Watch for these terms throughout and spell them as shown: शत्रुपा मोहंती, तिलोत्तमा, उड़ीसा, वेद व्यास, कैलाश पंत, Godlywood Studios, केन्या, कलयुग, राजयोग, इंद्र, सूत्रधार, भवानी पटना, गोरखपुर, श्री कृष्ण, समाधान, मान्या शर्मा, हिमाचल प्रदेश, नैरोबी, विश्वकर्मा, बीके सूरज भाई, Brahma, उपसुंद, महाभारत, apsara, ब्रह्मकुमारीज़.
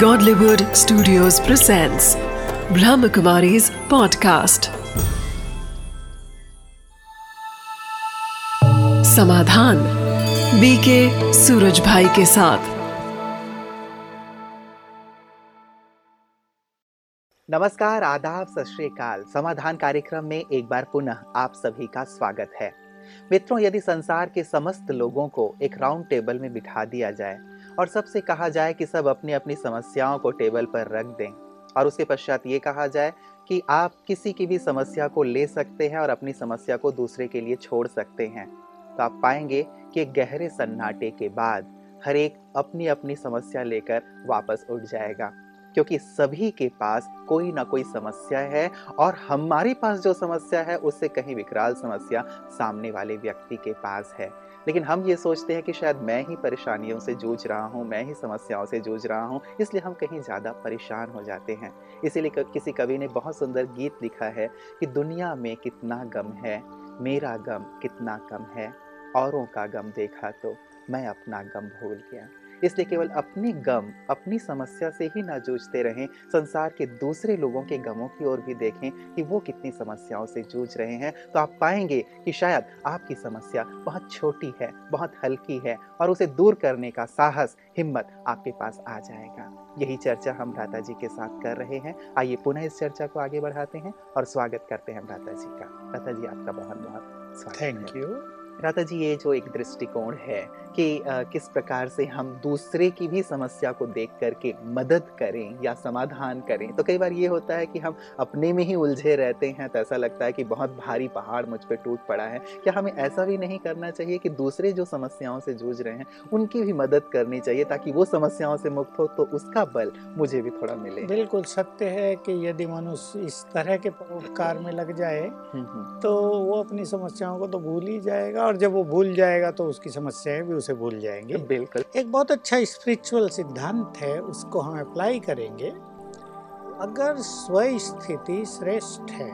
Godlywood Studios presents ब्रह्मकुमारीज़ podcast समाधान बीके सूरज भाई के साथ। नमस्कार, आदाब, सत श्री अकाल। समाधान कार्यक्रम में एक बार पुनः आप सभी का स्वागत है। मित्रों, यदि संसार के समस्त लोगों को एक राउंड टेबल में बिठा दिया जाए और सबसे कहा जाए कि सब अपनी अपनी समस्याओं को टेबल पर रख दें और उसके पश्चात ये कहा जाए कि आप किसी की भी समस्या को ले सकते हैं और अपनी समस्या को दूसरे के लिए छोड़ सकते हैं, तो आप पाएंगे कि गहरे सन्नाटे के बाद हर एक अपनी अपनी समस्या लेकर वापस उठ जाएगा, क्योंकि सभी के पास कोई ना कोई समस्या है और हमारे पास जो समस्या है उससे कहीं विकराल समस्या सामने वाले व्यक्ति के पास है। लेकिन हम ये सोचते हैं कि शायद मैं ही परेशानियों से जूझ रहा हूँ, मैं ही समस्याओं से जूझ रहा हूँ, इसलिए हम कहीं ज़्यादा परेशान हो जाते हैं। इसीलिए किसी कवि ने बहुत सुंदर गीत लिखा है कि दुनिया में कितना गम है, मेरा गम कितना कम है, औरों का गम देखा तो मैं अपना गम भूल गया। इसलिए केवल अपने गम, अपनी समस्या से ही ना जूझते रहें, संसार के दूसरे लोगों के गमों की ओर भी देखें कि वो कितनी समस्याओं से जूझ रहे हैं, तो आप पाएंगे कि शायद आपकी समस्या बहुत छोटी है, बहुत हल्की है और उसे दूर करने का साहस, हिम्मत आपके पास आ जाएगा। यही चर्चा हम भ्राता जी के साथ कर रहे हैं। आइए पुनः इस चर्चा को आगे बढ़ाते हैं और स्वागत करते हैं भ्राता जी का। भ्राता जी, आपका बहुत बहुत स्वागत। Thank you Radha ji. ये जो एक दृष्टिकोण है कि किस प्रकार से हम दूसरे की भी समस्या को देख करके मदद करें या समाधान करें, तो कई बार ये होता है कि हम अपने में ही उलझे रहते हैं, तो ऐसा लगता है कि बहुत भारी पहाड़ मुझ पे टूट पड़ा है। क्या हमें ऐसा भी नहीं करना चाहिए कि दूसरे जो समस्याओं से जूझ रहे हैं उनकी भी मदद करनी चाहिए ताकि वो समस्याओं से मुक्त हो, तो उसका बल मुझे भी थोड़ा मिले। बिल्कुल सत्य है कि यदि मनुष्य इस तरह के परोपकार में लग जाए तो वो अपनी समस्याओं को तो भूल ही जाएगा, और जब वो भूल जाएगा तो उसकी समस्याएं भी उसे भूल जाएंगी। बिल्कुल, एक बहुत अच्छा स्पिरिचुअल सिद्धांत है, उसको हम अप्लाई करेंगे। अगर स्वस्थिति श्रेष्ठ है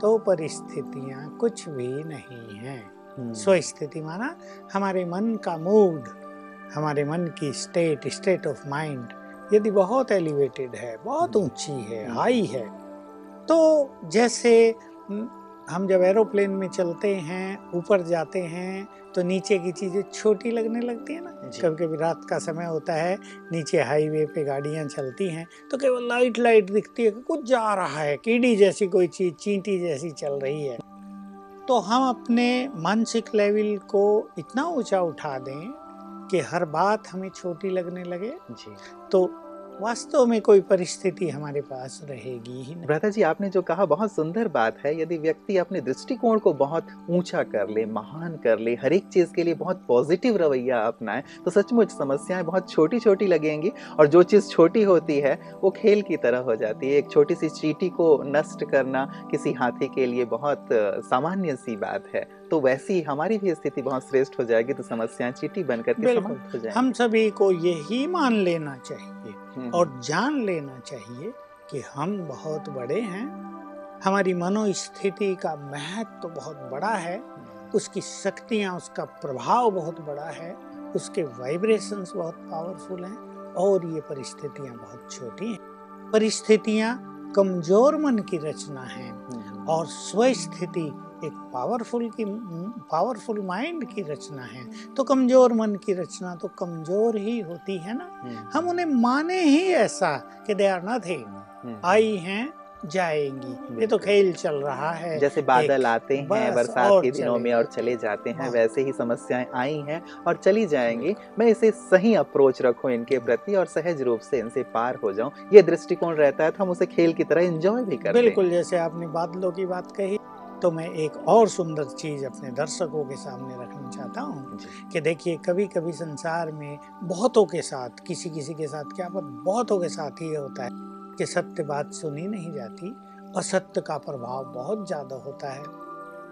तो परिस्थितियां कुछ भी नहीं हैं। स्वस्थिति माना हमारे मन का मूड, हमारे मन की स्टेट ऑफ माइंड यदि बहुत एलिवेटेड है, बहुत ऊंची है, हाई है, तो जैसे हम जब एरोप्लेन में चलते हैं, ऊपर जाते हैं तो नीचे की चीज़ें छोटी लगने लगती है ना। कभी कभी रात का समय होता है, नीचे हाईवे पे गाड़ियाँ चलती हैं तो केवल लाइट दिखती है कि कुछ जा रहा है, कीड़ी जैसी कोई चीज़, चींटी जैसी चल रही है। तो हम अपने मानसिक लेवल को इतना ऊंचा उठा दें कि हर बात हमें छोटी लगने लगे जी, तो वास्तव में कोई परिस्थिति हमारे पास रहेगी ही नहीं। भ्राता जी, आपने जो कहा बहुत सुंदर बात है। यदि व्यक्ति अपने दृष्टिकोण को बहुत ऊंचा कर ले, महान कर ले, हर एक चीज़ के लिए बहुत पॉजिटिव रवैया अपनाए, तो सचमुच समस्याएं बहुत छोटी छोटी लगेंगी और जो चीज़ छोटी होती है वो खेल की तरह हो जाती है। एक छोटी सी चींटी को नष्ट करना किसी हाथी के लिए बहुत सामान्य सी बात है, तो वैसी हमारी भी स्थिति बहुत श्रेष्ठ हो जाएगी, तो समस्याएं चींटी बनकर के समाप्त हो जाएंगी। हम सभी को यही मान लेना चाहिए और जान लेना चाहिए कि हम बहुत बड़े हैं, हमारी मनोस्थिति का महत्व तो बहुत बड़ा है, उसकी शक्तियां, उसका प्रभाव बहुत बड़ा है, उसके वाइब्रेशंस बहुत पावरफुल हैं और ये परिस्थितियां बहुत छोटी हैं। परिस्थितियाँ कमजोर मन की रचना है और स्वस्थिति एक पावरफुल माइंड की रचना है। तो कमजोर मन की रचना तो कमजोर ही होती है ना। हम उन्हें माने ही ऐसा कि दे आर नथिंग, आई हैं जाएंगी, ये तो खेल चल रहा है। जैसे बादल आते हैं बरसात के दिनों में और चले जाते हैं, वैसे ही समस्याएं आई हैं और चली जाएंगी। मैं इसे सही अप्रोच रखूं इनके प्रति और सहज रूप से इनसे पार हो जाऊं, ये दृष्टिकोण रहता है तो हम उसे खेल की तरह एंजॉय भी करते हैं। बिल्कुल, जैसे आपने बादलों की बात कही, तो मैं एक और सुंदर चीज़ अपने दर्शकों के सामने रखना चाहता हूँ कि देखिए, कभी कभी संसार में बहुतों के साथ, किसी किसी के साथ क्या, पर बहुतों के साथ ही होता है कि सत्य बात सुनी नहीं जाती, असत्य का प्रभाव बहुत ज़्यादा होता है।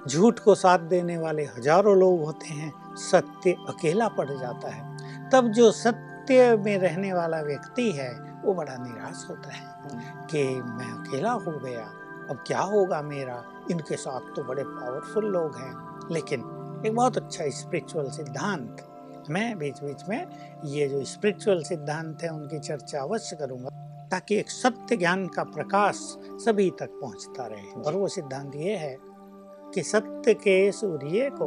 झूठ को साथ देने वाले हजारों लोग होते हैं, सत्य अकेला पड़ जाता है। तब जो सत्य में रहने वाला व्यक्ति है वो बड़ा निराश होता है कि मैं अकेला हो गया, अब क्या होगा मेरा, इनके साथ तो बड़े पावरफुल लोग हैं। लेकिन एक बहुत अच्छा स्पिरिचुअल सिद्धांत मैं बीच बीच में ये जो स्पिरिचुअल सिद्धांत है उनकी चर्चा अवश्य करूँगा ताकि एक सत्य ज्ञान का प्रकाश सभी तक पहुँचता रहे। और वो सिद्धांत ये है कि सत्य के सूर्य को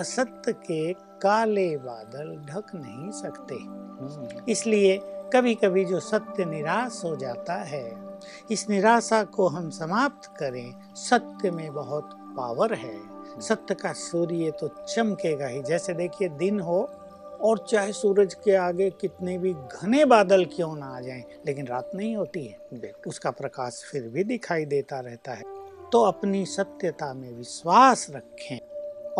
असत्य के काले बादल ढक नहीं सकते। इसलिए कभी कभी जो सत्य निराश हो जाता है, इस निराशा को हम समाप्त करें। सत्य में बहुत पावर है, सत्य का सूर्य तो चमकेगा ही। जैसे देखिए दिन हो और चाहे सूरज के आगे कितने भी घने बादल क्यों ना आ जाएं, लेकिन रात नहीं होती है, उसका प्रकाश फिर भी दिखाई देता रहता है। तो अपनी सत्यता में विश्वास रखें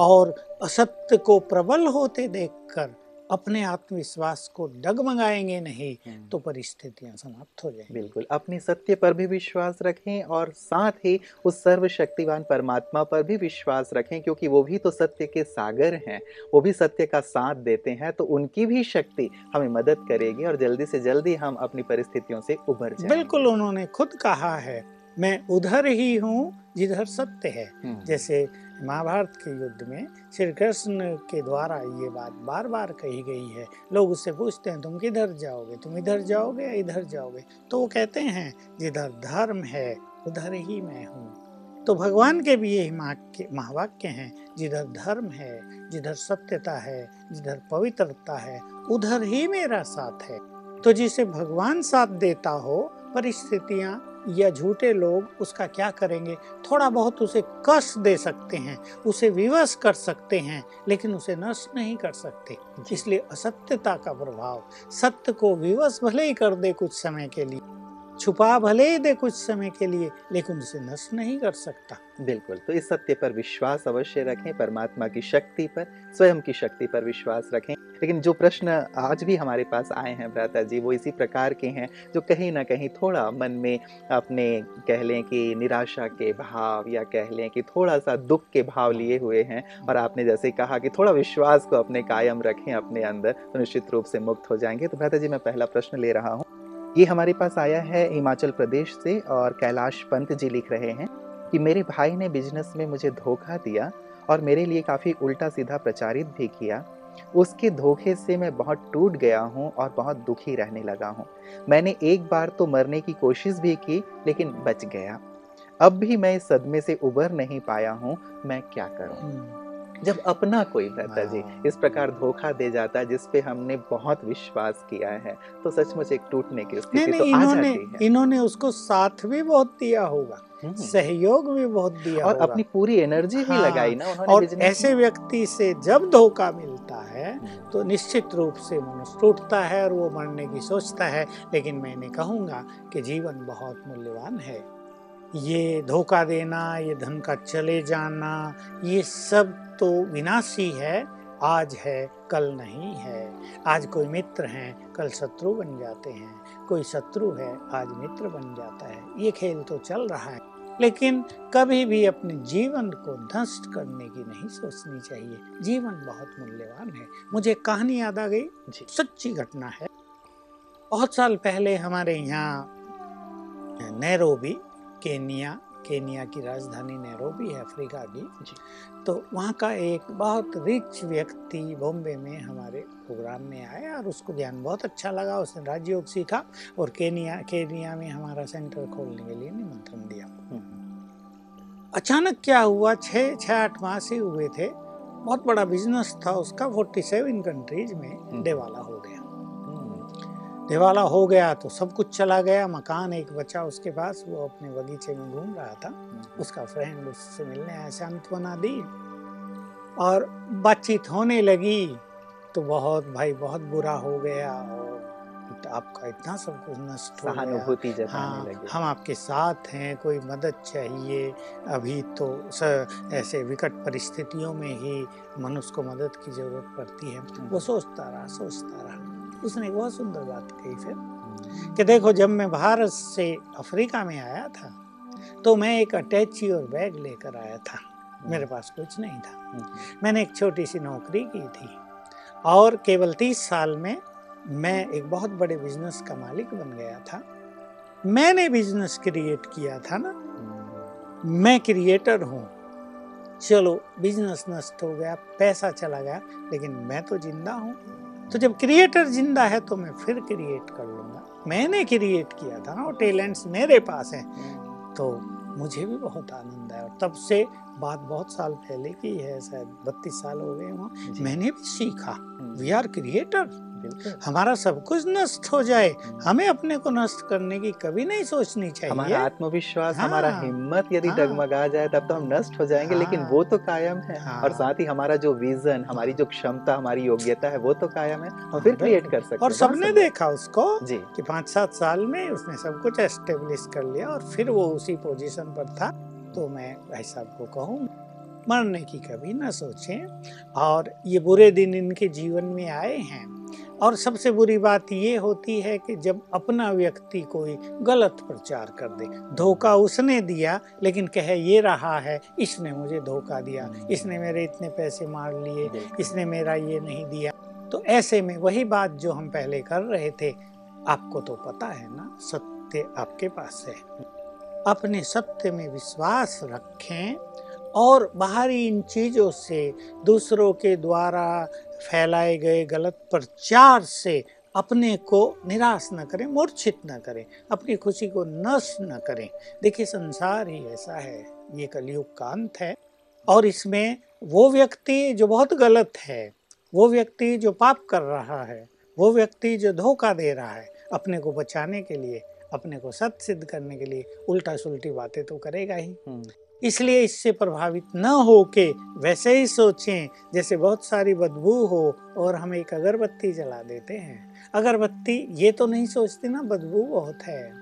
और असत्य को प्रबल होते देखकर अपने आत्मविश्वास को डगमगाएंगे नहीं, तो परिस्थितियां समाप्त हो जाएंगी। बिल्कुल, अपने सत्य पर भी विश्वास रखें और साथ ही उस सर्वशक्तिवान परमात्मा पर भी विश्वास रखें, क्योंकि वो भी तो सत्य के सागर हैं, वो भी सत्य का साथ देते हैं। तो उनकी भी शक्ति हमें मदद करेगी और जल्दी से जल्दी हम अपनी परिस्थितियों से उभर जाएंगे। बिल्कुल, उन्होंने खुद कहा है मैं उधर ही हूँ जिधर सत्य है। जैसे महाभारत के युद्ध में श्री कृष्ण के द्वारा ये बात बार बार कही गई है। लोग उससे पूछते हैं तुम किधर जाओगे, तुम इधर जाओगे या इधर जाओगे, तो वो कहते हैं जिधर धर्म है उधर ही मैं हूँ। तो भगवान के भी यही महावाक्य हैं, जिधर धर्म है, जिधर सत्यता है, जिधर पवित्रता है, उधर ही मेरा साथ है। तो जिसे भगवान साथ देता हो, परिस्थितियाँ या झूठे लोग उसका क्या करेंगे, थोड़ा बहुत उसे कस दे सकते हैं, उसे विवश कर सकते हैं, लेकिन उसे नष्ट नहीं कर सकते। इसलिए असत्यता का प्रभाव सत्य को विवश भले ही कर दे कुछ समय के लिए, छुपा भले ही दे कुछ समय के लिए, लेकिन उसे नष्ट नहीं कर सकता। बिल्कुल, तो इस सत्य पर विश्वास अवश्य रखें, परमात्मा की शक्ति पर, स्वयं की शक्ति पर विश्वास रखें। लेकिन जो प्रश्न आज भी हमारे पास आए हैं भ्राता जी, वो इसी प्रकार के हैं जो कहीं ना कहीं थोड़ा मन में अपने कह लें कि निराशा के भाव या कह लें कि थोड़ा सा दुख के भाव लिए हुए हैं। और आपने जैसे कहा कि थोड़ा विश्वास को अपने कायम रखें अपने अंदर, तो निश्चित रूप से मुक्त हो जाएंगे। तो भ्राता जी मैं पहला प्रश्न ले रहा हूँ, ये हमारे पास आया है हिमाचल प्रदेश से और कैलाश पंत जी लिख रहे हैं कि मेरे भाई ने बिजनेस में मुझे धोखा दिया और मेरे लिए काफ़ी उल्टा सीधा प्रचारित भी किया। उसके धोखे से मैं बहुत टूट गया हूँ और बहुत दुखी रहने लगा हूँ। मैंने एक बार तो मरने की कोशिश भी की लेकिन बच गया। अब भी मैं इस सदमे से उबर नहीं पाया हूँ, मैं क्या करूँ? जब अपना कोई भ्राता जी इस प्रकार धोखा दे जाता है जिसपे हमने बहुत विश्वास किया है, तो सचमुच एक टूटने की स्थिति तो आ जाती है। इन्होंने उसको साथ भी बहुत दिया होगा, सहयोग भी बहुत दिया और अपनी पूरी एनर्जी भी लगाई ना उन्होंने। और ऐसे व्यक्ति से जब धोखा मिलता है तो निश्चित रूप से मनुष्य टूटता है और वो मरने की सोचता है। लेकिन मैंने कहूँगा कि जीवन बहुत मूल्यवान है। ये धोखा देना, ये धन का चले जाना, ये सब तो विनाशी है। आज है कल नहीं है। आज कोई मित्र हैं कल शत्रु बन जाते हैं, कोई शत्रु है आज मित्र बन जाता है। ये खेल तो चल रहा है, लेकिन कभी भी अपने जीवन को नष्ट करने की नहीं सोचनी चाहिए। जीवन बहुत मूल्यवान है। मुझे कहानी याद आ गई, सच्ची घटना है। बहुत साल पहले हमारे यहाँ नैरोबी, केन्या की राजधानी नैरोबी है, अफ्रीका की, तो वहाँ का एक बहुत रिच व्यक्ति बॉम्बे में हमारे प्रोग्राम में आया और उसको ज्ञान बहुत अच्छा लगा। उसने राजयोग सीखा और केन्या में हमारा सेंटर खोलने के लिए निमंत्रण दिया। अचानक क्या हुआ, 6-8 माह से हुए थे, बहुत बड़ा बिजनेस था उसका, 47 कंट्रीज में देवाला हो गया। दिवाला हो गया तो सब कुछ चला गया, मकान एक बचा उसके पास। वो अपने बगीचे में घूम रहा था, उसका फ्रेंड उससे मिलने आया, सांत्वना दी और बातचीत होने लगी। तो बहुत भाई बहुत बुरा हो गया और आपका इतना सब कुछ नष्ट हो गया, हम आपके साथ हैं, कोई मदद चाहिए। अभी तो ऐसे विकट परिस्थितियों में ही मनुष्य को मदद की जरूरत पड़ती है। वो सोचता रहा। उसने एक बहुत सुंदर बात कही फिर कि देखो, जब मैं भारत से अफ्रीका में आया था तो मैं एक अटैची और बैग लेकर आया था, मेरे पास कुछ नहीं था। मैंने एक छोटी सी नौकरी की थी और केवल 30 साल में मैं एक बहुत बड़े बिजनेस का मालिक बन गया था। मैंने बिजनेस क्रिएट किया था ना, मैं क्रिएटर हूँ। चलो बिजनेस नष्ट हो गया, पैसा चला गया, लेकिन मैं तो जिंदा हूँ। तो जब क्रिएटर जिंदा है तो मैं फिर क्रिएट कर लूँगा। मैंने क्रिएट किया था और टैलेंट्स मेरे पास हैं, तो मुझे भी बहुत आनंद आया। और तब से, बात बहुत साल पहले की है, शायद 32 साल हो गए वहाँ, मैंने भी सीखा वी आर क्रिएटर। हमारा सब कुछ नष्ट हो जाए, हमें अपने को नष्ट करने की कभी नहीं सोचनी चाहिए। हमारा आत्मविश्वास, हमारा हिम्मत यदि डगमगा जाए तब तो हम नष्ट हो जाएंगे, लेकिन वो तो कायम है। और साथ ही हमारा जो विजन, हमारी जो क्षमता, हमारी योग्यता है वो तो कायम है, हम फिर क्रिएट कर सकते हैं। और सबने देखा उसको कि 5-7 साल में उसने सब कुछ एस्टेब्लिश कर लिया और फिर वो उसी पोजीशन पर था। तो मैं भाई साहब को कहूँ, मरने की कभी ना सोचें। और ये बुरे दिन इनके जीवन में आए हैं, और सबसे बुरी बात ये होती है कि जब अपना व्यक्ति कोई गलत प्रचार कर दे, धोखा उसने दिया लेकिन कहे ये रहा है, इसने मुझे धोखा दिया, इसने मेरे इतने पैसे मार लिए, इसने मेरा ये नहीं दिया। तो ऐसे में वही बात जो हम पहले कर रहे थे, आपको तो पता है ना, सत्य आपके पास है, अपने सत्य में विश्वास रखें और बाहरी इन चीज़ों से, दूसरों के द्वारा फैलाए गए गलत प्रचार से अपने को निराश न करें, मूर्छित न करें, अपनी खुशी को नष्ट न करें। देखिए संसार ही ऐसा है, ये कलयुग का अंत है, और इसमें वो व्यक्ति जो बहुत गलत है, वो व्यक्ति जो पाप कर रहा है, वो व्यक्ति जो धोखा दे रहा है, अपने को बचाने के लिए, अपने को सत्य सिद्ध करने के लिए उल्टा सुल्टी बातें तो करेगा ही। इसलिए इससे प्रभावित न हो के वैसे ही सोचें जैसे बहुत सारी बदबू हो और हम एक अगरबत्ती जला देते हैं। अगरबत्ती ये तो नहीं सोचती ना बदबू बहुत है,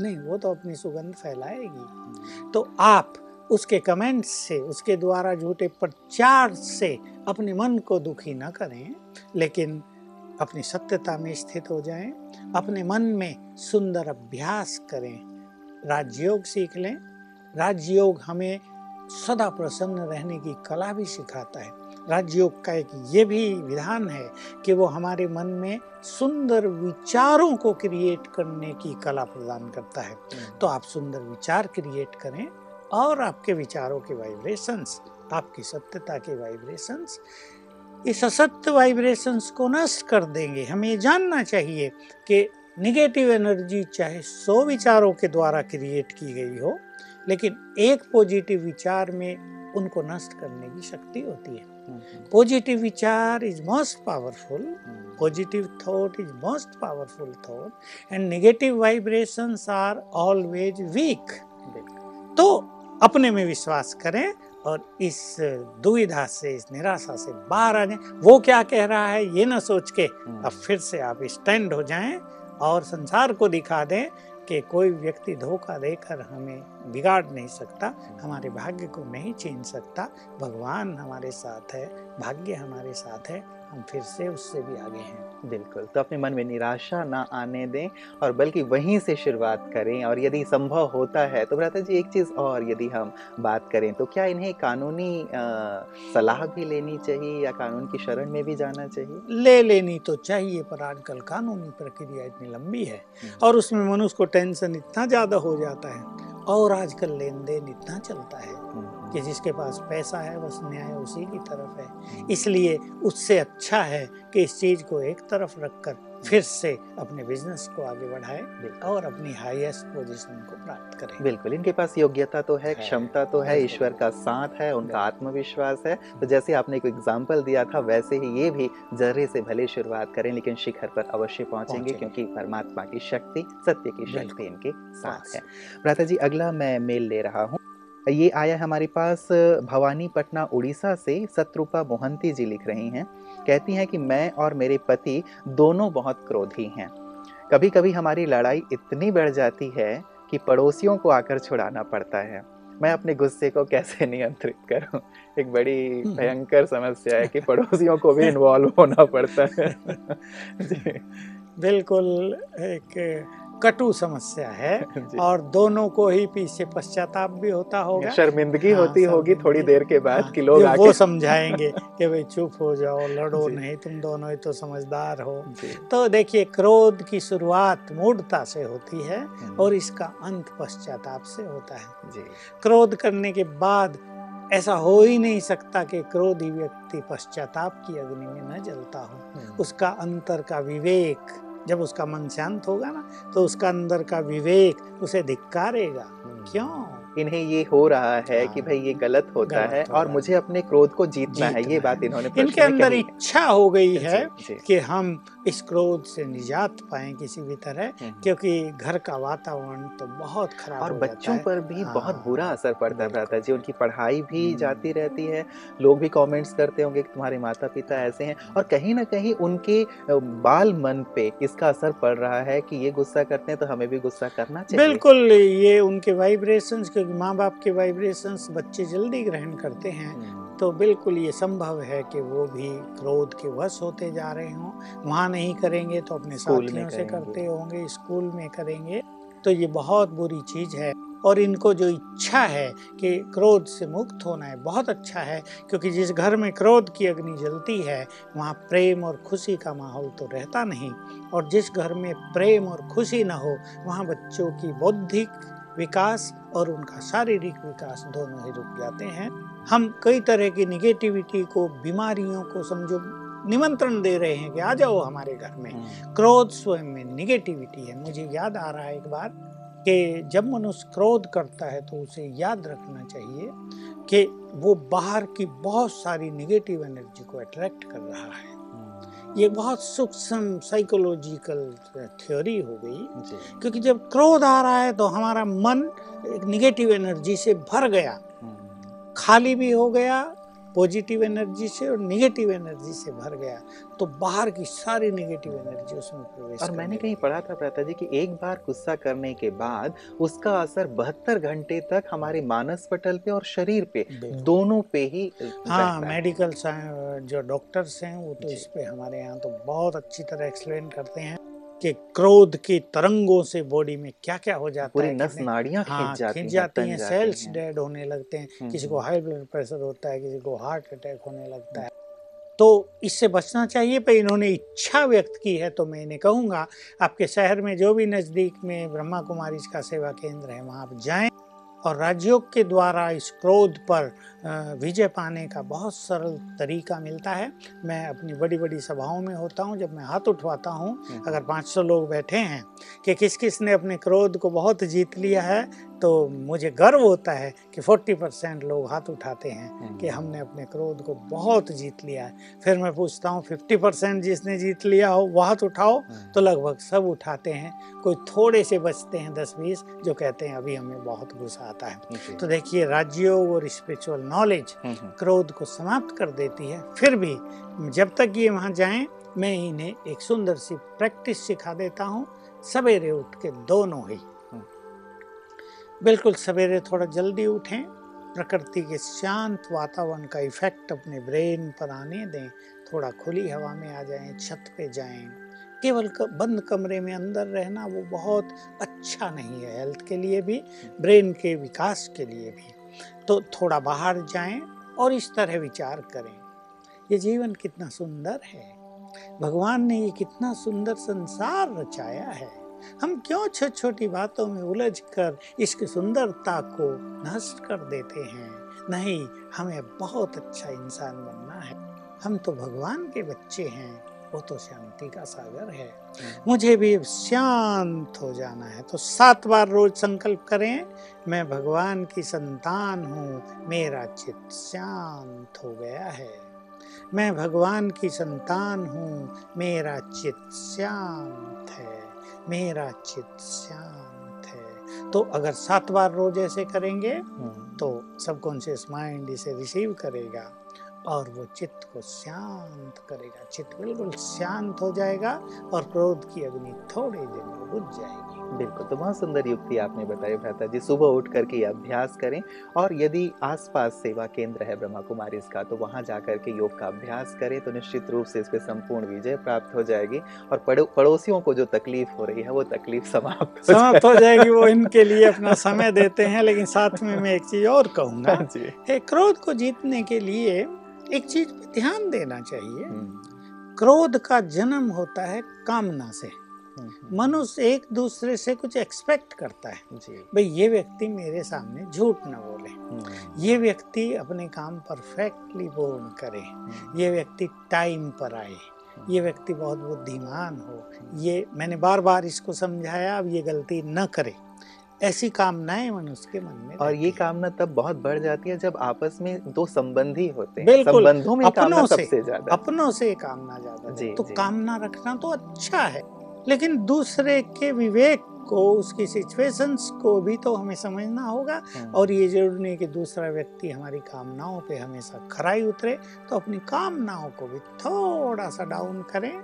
नहीं, वो तो अपनी सुगंध फैलाएगी। तो आप उसके कमेंट्स से, उसके द्वारा झूठे प्रचार से अपने मन को दुखी ना करें, लेकिन अपनी सत्यता में स्थित हो जाएं, अपने मन में सुंदर अभ्यास करें, राजयोग सीख लें। राजयोग हमें सदा प्रसन्न रहने की कला भी सिखाता है। राजयोग का एक ये भी विधान है कि वो हमारे मन में सुंदर विचारों को क्रिएट करने की कला प्रदान करता है। तो आप सुंदर विचार क्रिएट करें और आपके विचारों के वाइब्रेशंस, आपकी सत्यता के वाइब्रेशंस, इस असत्य वाइब्रेशंस को नष्ट कर देंगे। हमें जानना चाहिए कि निगेटिव एनर्जी चाहे 100 विचारों के द्वारा क्रिएट की गई हो, लेकिन एक पॉजिटिव विचार में उनको नष्ट करने की शक्ति होती है। पॉजिटिव विचार is most powerful, positive thought is most powerful thought, and negative vibrations are always weak. तो अपने में विश्वास करें और इस दुविधा से, इस निराशा से बाहर आ जाएं। वो क्या कह रहा है ये ना सोच के अब फिर से आप स्टैंड हो जाएं और संसार को दिखा दें कि कोई व्यक्ति धोखा देकर हमें बिगाड़ नहीं सकता, हमारे भाग्य को नहीं छीन सकता। भगवान हमारे साथ है, भाग्य हमारे साथ है, हम फिर से उससे भी आगे हैं। बिल्कुल, तो अपने मन में निराशा ना आने दें और बल्कि वहीं से शुरुआत करें। और यदि संभव होता है तो भ्राता जी एक चीज़ और यदि हम बात करें तो क्या इन्हें कानूनी सलाह भी लेनी चाहिए या कानून की शरण में भी जाना चाहिए? ले लेनी तो चाहिए, पर आजकल कानूनी प्रक्रिया इतनी लंबी है और उसमें मनुष्य को टेंशन इतना ज़्यादा हो जाता है, और आजकल लेन देन इतना चलता है कि जिसके पास पैसा है बस न्याय उसी की तरफ है। इसलिए उससे अच्छा है कि इस चीज़ को एक तरफ रखकर फिर से अपने बिजनेस को आगे बढ़ाएं और अपनी हाईएस्ट पोजीशन को प्राप्त करें। बिल्कुल, इनके पास योग्यता तो है, क्षमता तो है, ईश्वर का साथ है, उनका आत्मविश्वास है। तो जैसे आपने एक एग्जाम्पल दिया था वैसे ही ये भी जर्रे से भले शुरुआत करें लेकिन शिखर पर अवश्य पहुंचेंगे, क्योंकि परमात्मा की शक्ति, सत्य की शक्ति इनके साथ है। भ्राता जी अगला मैं मेल ले रहा हूँ, ये आया हमारे पास भवानी पटना उड़ीसा से, शत्रुपा मोहंती जी लिख रही हैं। कहती हैं कि मैं और मेरे पति दोनों बहुत क्रोधी हैं, कभी कभी हमारी लड़ाई इतनी बढ़ जाती है कि पड़ोसियों को आकर छुड़ाना पड़ता है। मैं अपने गुस्से को कैसे नियंत्रित करूं? एक बड़ी भयंकर समस्या है कि पड़ोसियों को भी इन्वॉल्व होना पड़ता है। बिल्कुल, एक कटु समस्या है और दोनों को ही पीछे पश्चाताप भी होता होगा, शर्मिंदगी होती होगी थोड़ी देर के बाद कि लोग आके वो समझाएंगे कि भाई चुप हो जाओ, लड़ो नहीं, तुम दोनों ही तो समझदार हो। तो देखिए क्रोध की शुरुआत मूढ़ता से होती है और इसका अंत पश्चाताप से होता है। क्रोध करने के बाद ऐसा हो ही नहीं सकता कि क्रोधी व्यक्ति पश्चाताप की अग्नि में न जलता हो। उसका अंतर का विवेक, जब उसका मन शांत होगा ना तो उसका अंदर का विवेक उसे धिक्कारेगा, क्यों इन्हें ये हो रहा है कि भाई ये गलत होता है और मुझे अपने क्रोध को जीतना है। ये बात इन्होंने, इनके अंदर इच्छा हो गई है कि हम इस क्रोध से निजात पाएं किसी भी तरह, क्योंकि घर का वातावरण तो बहुत खराब और बच्चों पर भी बहुत बुरा असर पड़ता रहता है जी। उनकी पढ़ाई भी जाती रहती है, लोग भी कमेंट्स करते होंगे कि तुम्हारे माता पिता ऐसे हैं, और कहीं ना कहीं उनके बाल मन पे इसका असर पड़ रहा है कि ये गुस्सा करते हैं तो हमें भी गुस्सा करना चाहिए। बिल्कुल, ये उनके वाइब्रेशंस, माँ बाप के वाइब्रेशंस बच्चे जल्दी ग्रहण करते हैं, तो बिल्कुल ये संभव है कि वो भी क्रोध के वश होते जा रहे हों। वहाँ नहीं करेंगे तो अपने साथियों से करते होंगे, स्कूल में करेंगे, तो ये बहुत बुरी चीज़ है। और इनको जो इच्छा है कि क्रोध से मुक्त होना है, बहुत अच्छा है, क्योंकि जिस घर में क्रोध की अग्नि जलती है वहाँ प्रेम और खुशी का माहौल तो रहता नहीं, और जिस घर में प्रेम और खुशी ना हो वहाँ बच्चों की बौद्धिक विकास और उनका शारीरिक विकास दोनों ही रुक जाते हैं। हम कई तरह की निगेटिविटी को, बीमारियों को समझो निमंत्रण दे रहे हैं कि आ जाओ हमारे घर में। क्रोध स्वयं में निगेटिविटी है। मुझे याद आ रहा है एक बार कि जब मनुष्य क्रोध करता है तो उसे याद रखना चाहिए कि वो बाहर की बहुत सारी निगेटिव एनर्जी को अट्रैक्ट कर रहा है। ये बहुत सूक्ष्म साइकोलॉजिकल थ्योरी हो गई, क्योंकि जब क्रोध आ रहा है तो हमारा मन एक निगेटिव एनर्जी से भर गया, खाली भी हो गया पॉजिटिव एनर्जी से और निगेटिव एनर्जी से भर गया, तो बाहर की सारी निगेटिव एनर्जी उसमें प्रवेश। और मैंने कहीं पढ़ा था प्रता जी कि एक बार गुस्सा करने के बाद उसका असर 72 घंटे तक हमारे मानस पटल पे और शरीर पे दोनों पे ही। हाँ, मेडिकल जो डॉक्टर्स हैं वो तो इस पे हमारे यहाँ तो बहुत अच्छी तरह एक्सप्लेन करते हैं कि क्रोध की तरंगों से बॉडी में क्या क्या हो जाता है, नस नाड़ियाँ खींच जाती हैं, सेल्स डेड होने लगते हैं, किसी को हाई ब्लड प्रेशर होता है, किसी को हार्ट अटैक होने लगता है, तो इससे बचना चाहिए। पर इन्होंने इच्छा व्यक्त की है तो मैं इन्हें कहूँगा आपके शहर में जो भी नज़दीक में ब्रह्मकुमारीज़ का सेवा केंद्र है वहाँ आप जाएँ और राजयोग के द्वारा इस क्रोध पर विजय पाने का बहुत सरल तरीका मिलता है। मैं अपनी बड़ी बड़ी सभाओं में होता हूँ, जब मैं हाथ उठवाता हूँ अगर 500 लोग बैठे हैं कि किस किस ने अपने क्रोध को बहुत जीत लिया है, तो मुझे गर्व होता है कि 40% लोग हाथ उठाते हैं कि हमने अपने क्रोध को बहुत जीत लिया है। फिर मैं पूछता हूँ 50% जिसने जीत लिया हो वह हाथ उठाओ, तो लगभग सब उठाते हैं, कोई थोड़े से बचते हैं 10-20 जो कहते हैं अभी हमें बहुत गुस्सा आता है। तो देखिए, राजयोग और स्पिरिचुअल नॉलेज क्रोध को समाप्त कर देती है। फिर भी जब तक ये वहाँ जाएँ मैं इन्हें एक सुंदर सी प्रैक्टिस सिखा देता हूँ। सवेरे उठ के दोनों ही बिल्कुल सवेरे थोड़ा जल्दी उठें, प्रकृति के शांत वातावरण का इफेक्ट अपने ब्रेन पर आने दें, थोड़ा खुली हवा में आ जाएं, छत पे जाएं। केवल बंद कमरे में अंदर रहना वो बहुत अच्छा नहीं है, हेल्थ के लिए भी, ब्रेन के विकास के लिए भी। तो थोड़ा बाहर जाएं और इस तरह विचार करें, ये जीवन कितना सुंदर है, भगवान ने ये कितना सुंदर संसार रचाया है, हम क्यों छोटी छोटी बातों में उलझकर इसकी सुंदरता को नष्ट कर देते हैं। नहीं, हमें बहुत अच्छा इंसान बनना है, हम तो भगवान के बच्चे हैं, वो तो शांति का सागर है, मुझे भी शांत हो जाना है। तो 7 बार रोज संकल्प करें, मैं भगवान की संतान हूँ, मेरा चित्त शांत हो गया है, मैं भगवान की संतान हूँ, मेरा चित्त शांत है, मेरा चित्त शांत है। तो अगर 7 बार रोज ऐसे करेंगे तो सबकॉन्शियस माइंड इसे रिसीव करेगा और वो चित्त को शांत करेगा, चित्त बिल्कुल शांत हो जाएगा और क्रोध की अग्नि थोड़े देर में बुझ जाएगी। बिल्कुल, तो बहुत सुंदर युक्ति आपने बताई भ्राता जी। सुबह उठ करके अभ्यास करें, और यदि आसपास सेवा केंद्र है ब्रह्मकुमारीज़ का तो वहाँ जा कर के योग का अभ्यास करें, तो निश्चित रूप से इस पर संपूर्ण विजय प्राप्त हो जाएगी और पड़ोसियों को जो तकलीफ हो रही है वो तकलीफ समाप्त हो जाएगी। वो इनके लिए अपना समय देते हैं, लेकिन साथ में मैं एक चीज़ और कहूँगा, क्रोध को जीतने के लिए एक चीज़ पर ध्यान देना चाहिए। क्रोध का जन्म होता है कामना से, मनुष्य एक दूसरे से कुछ एक्सपेक्ट करता है, भाई ये व्यक्ति मेरे सामने झूठ न बोले, ये व्यक्ति अपने काम परफेक्टली पूर्ण करे, ये व्यक्ति टाइम पर आए, ये व्यक्ति बहुत बुद्धिमान हो, ये मैंने बार बार इसको समझाया अब ये गलती न करे, ऐसी कामनाएं मनुष्य के मन में। और ये कामना तब बहुत बढ़ जाती है जब आपस में दो संबंधी होते हैं, संबंधों में कामना सबसे ज्यादा, अपनों से कामना ज्यादा। तो कामना रखना तो अच्छा है, लेकिन दूसरे के विवेक को, उसकी सिचुएशंस को भी तो हमें समझना होगा, और ये जरूर नहीं कि दूसरा व्यक्ति हमारी कामनाओं पे हमेशा खराई उतरे, तो अपनी कामनाओं को भी थोड़ा सा डाउन करें,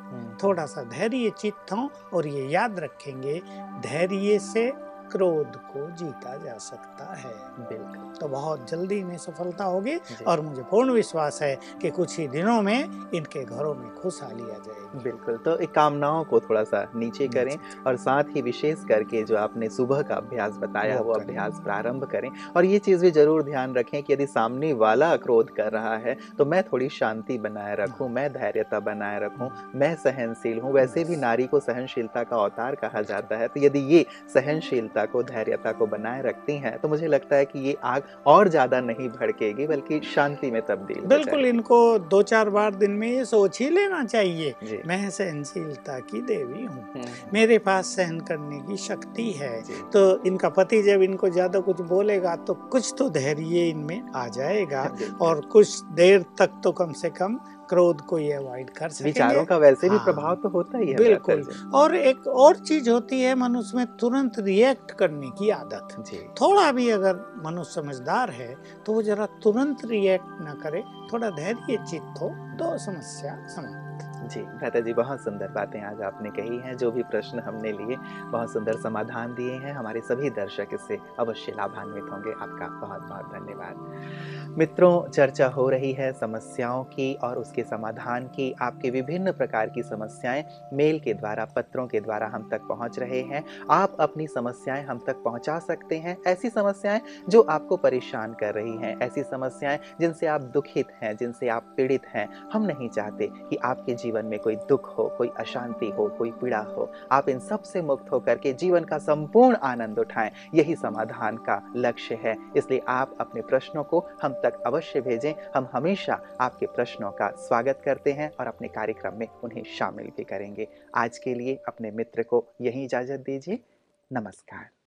थोड़ा सा धैर्यचित्त हों। और ये याद रखेंगे, धैर्य से क्रोध को जीता जा सकता है। बिल्कुल, तो बहुत जल्दी में सफलता होगी, और मुझे पूर्ण विश्वास है कि कुछ ही दिनों में इनके घरों में खुशहाली आ जाएगी। बिल्कुल, तो कामनाओं को थोड़ा सा नीचे करें, और साथ ही विशेष करके जो आपने सुबह का अभ्यास बताया वो अभ्यास प्रारंभ करें। और ये चीज़ भी जरूर ध्यान रखें कि यदि सामने वाला क्रोध कर रहा है तो मैं थोड़ी शांति बनाए रखूँ, मैं धैर्यता बनाए रखूँ, मैं सहनशील हूँ। वैसे भी नारी को सहनशीलता का अवतार कहा जाता है, तो यदि ये सहनशीलता को, धैर्यता को बनाए रखती हैं, तो मुझे लगता है कि ये आग और ज्यादा नहीं भड़केगी बल्कि शांति में तब्दील। बिल्कुल, इनको 2-4 बार दिन में ये सोच ही लेना चाहिए, मैं सहनशीलता की देवी हूँ, मेरे पास सहन करने की शक्ति है। तो इनका पति जब इनको ज्यादा कुछ बोलेगा तो कुछ तो धैर्य इनमें आ जाएगा, और कुछ देर तक तो कम से कम क्रोध को ये अवॉइड कर सकेंगे। विचारों का वैसे भी प्रभाव तो होता ही है। बिल्कुल, और एक और चीज होती है मनुष्य में तुरंत रिएक्ट करने की आदत। थोड़ा भी अगर मनुष्य समझदार है तो वो जरा तुरंत रिएक्ट ना करे, थोड़ा धैर्यचित्त हो, तो समस्या समाप्त। जी भ्राता जी, बहुत सुंदर बातें आज आपने कही हैं, जो भी प्रश्न हमने लिए बहुत सुंदर समाधान दिए हैं। हमारे सभी दर्शक इससे अवश्य लाभान्वित होंगे। आपका बहुत बहुत धन्यवाद। मित्रों, चर्चा हो रही है समस्याओं की और उसके समाधान की। आपके विभिन्न प्रकार की समस्याएं मेल के द्वारा, पत्रों के द्वारा हम तक पहुँच रहे हैं। आप अपनी समस्याएँ हम तक पहुँचा सकते हैं, ऐसी समस्याएँ जो आपको परेशान कर रही हैं, ऐसी समस्याएँ जिनसे आप दुखित हैं, जिनसे आप पीड़ित हैं। हम नहीं चाहते कि आपके जीवन में कोई दुख हो, कोई अशांति हो, कोई पीड़ा हो। आप इन सब से मुक्त होकर के जीवन का संपूर्ण आनंद उठाएं, यही समाधान का लक्ष्य है। इसलिए आप अपने प्रश्नों को हम तक अवश्य भेजें। हम हमेशा आपके प्रश्नों का स्वागत करते हैं और अपने कार्यक्रम में उन्हें शामिल भी करेंगे। आज के लिए अपने मित्र को यही इजाजत दीजिए। नमस्कार।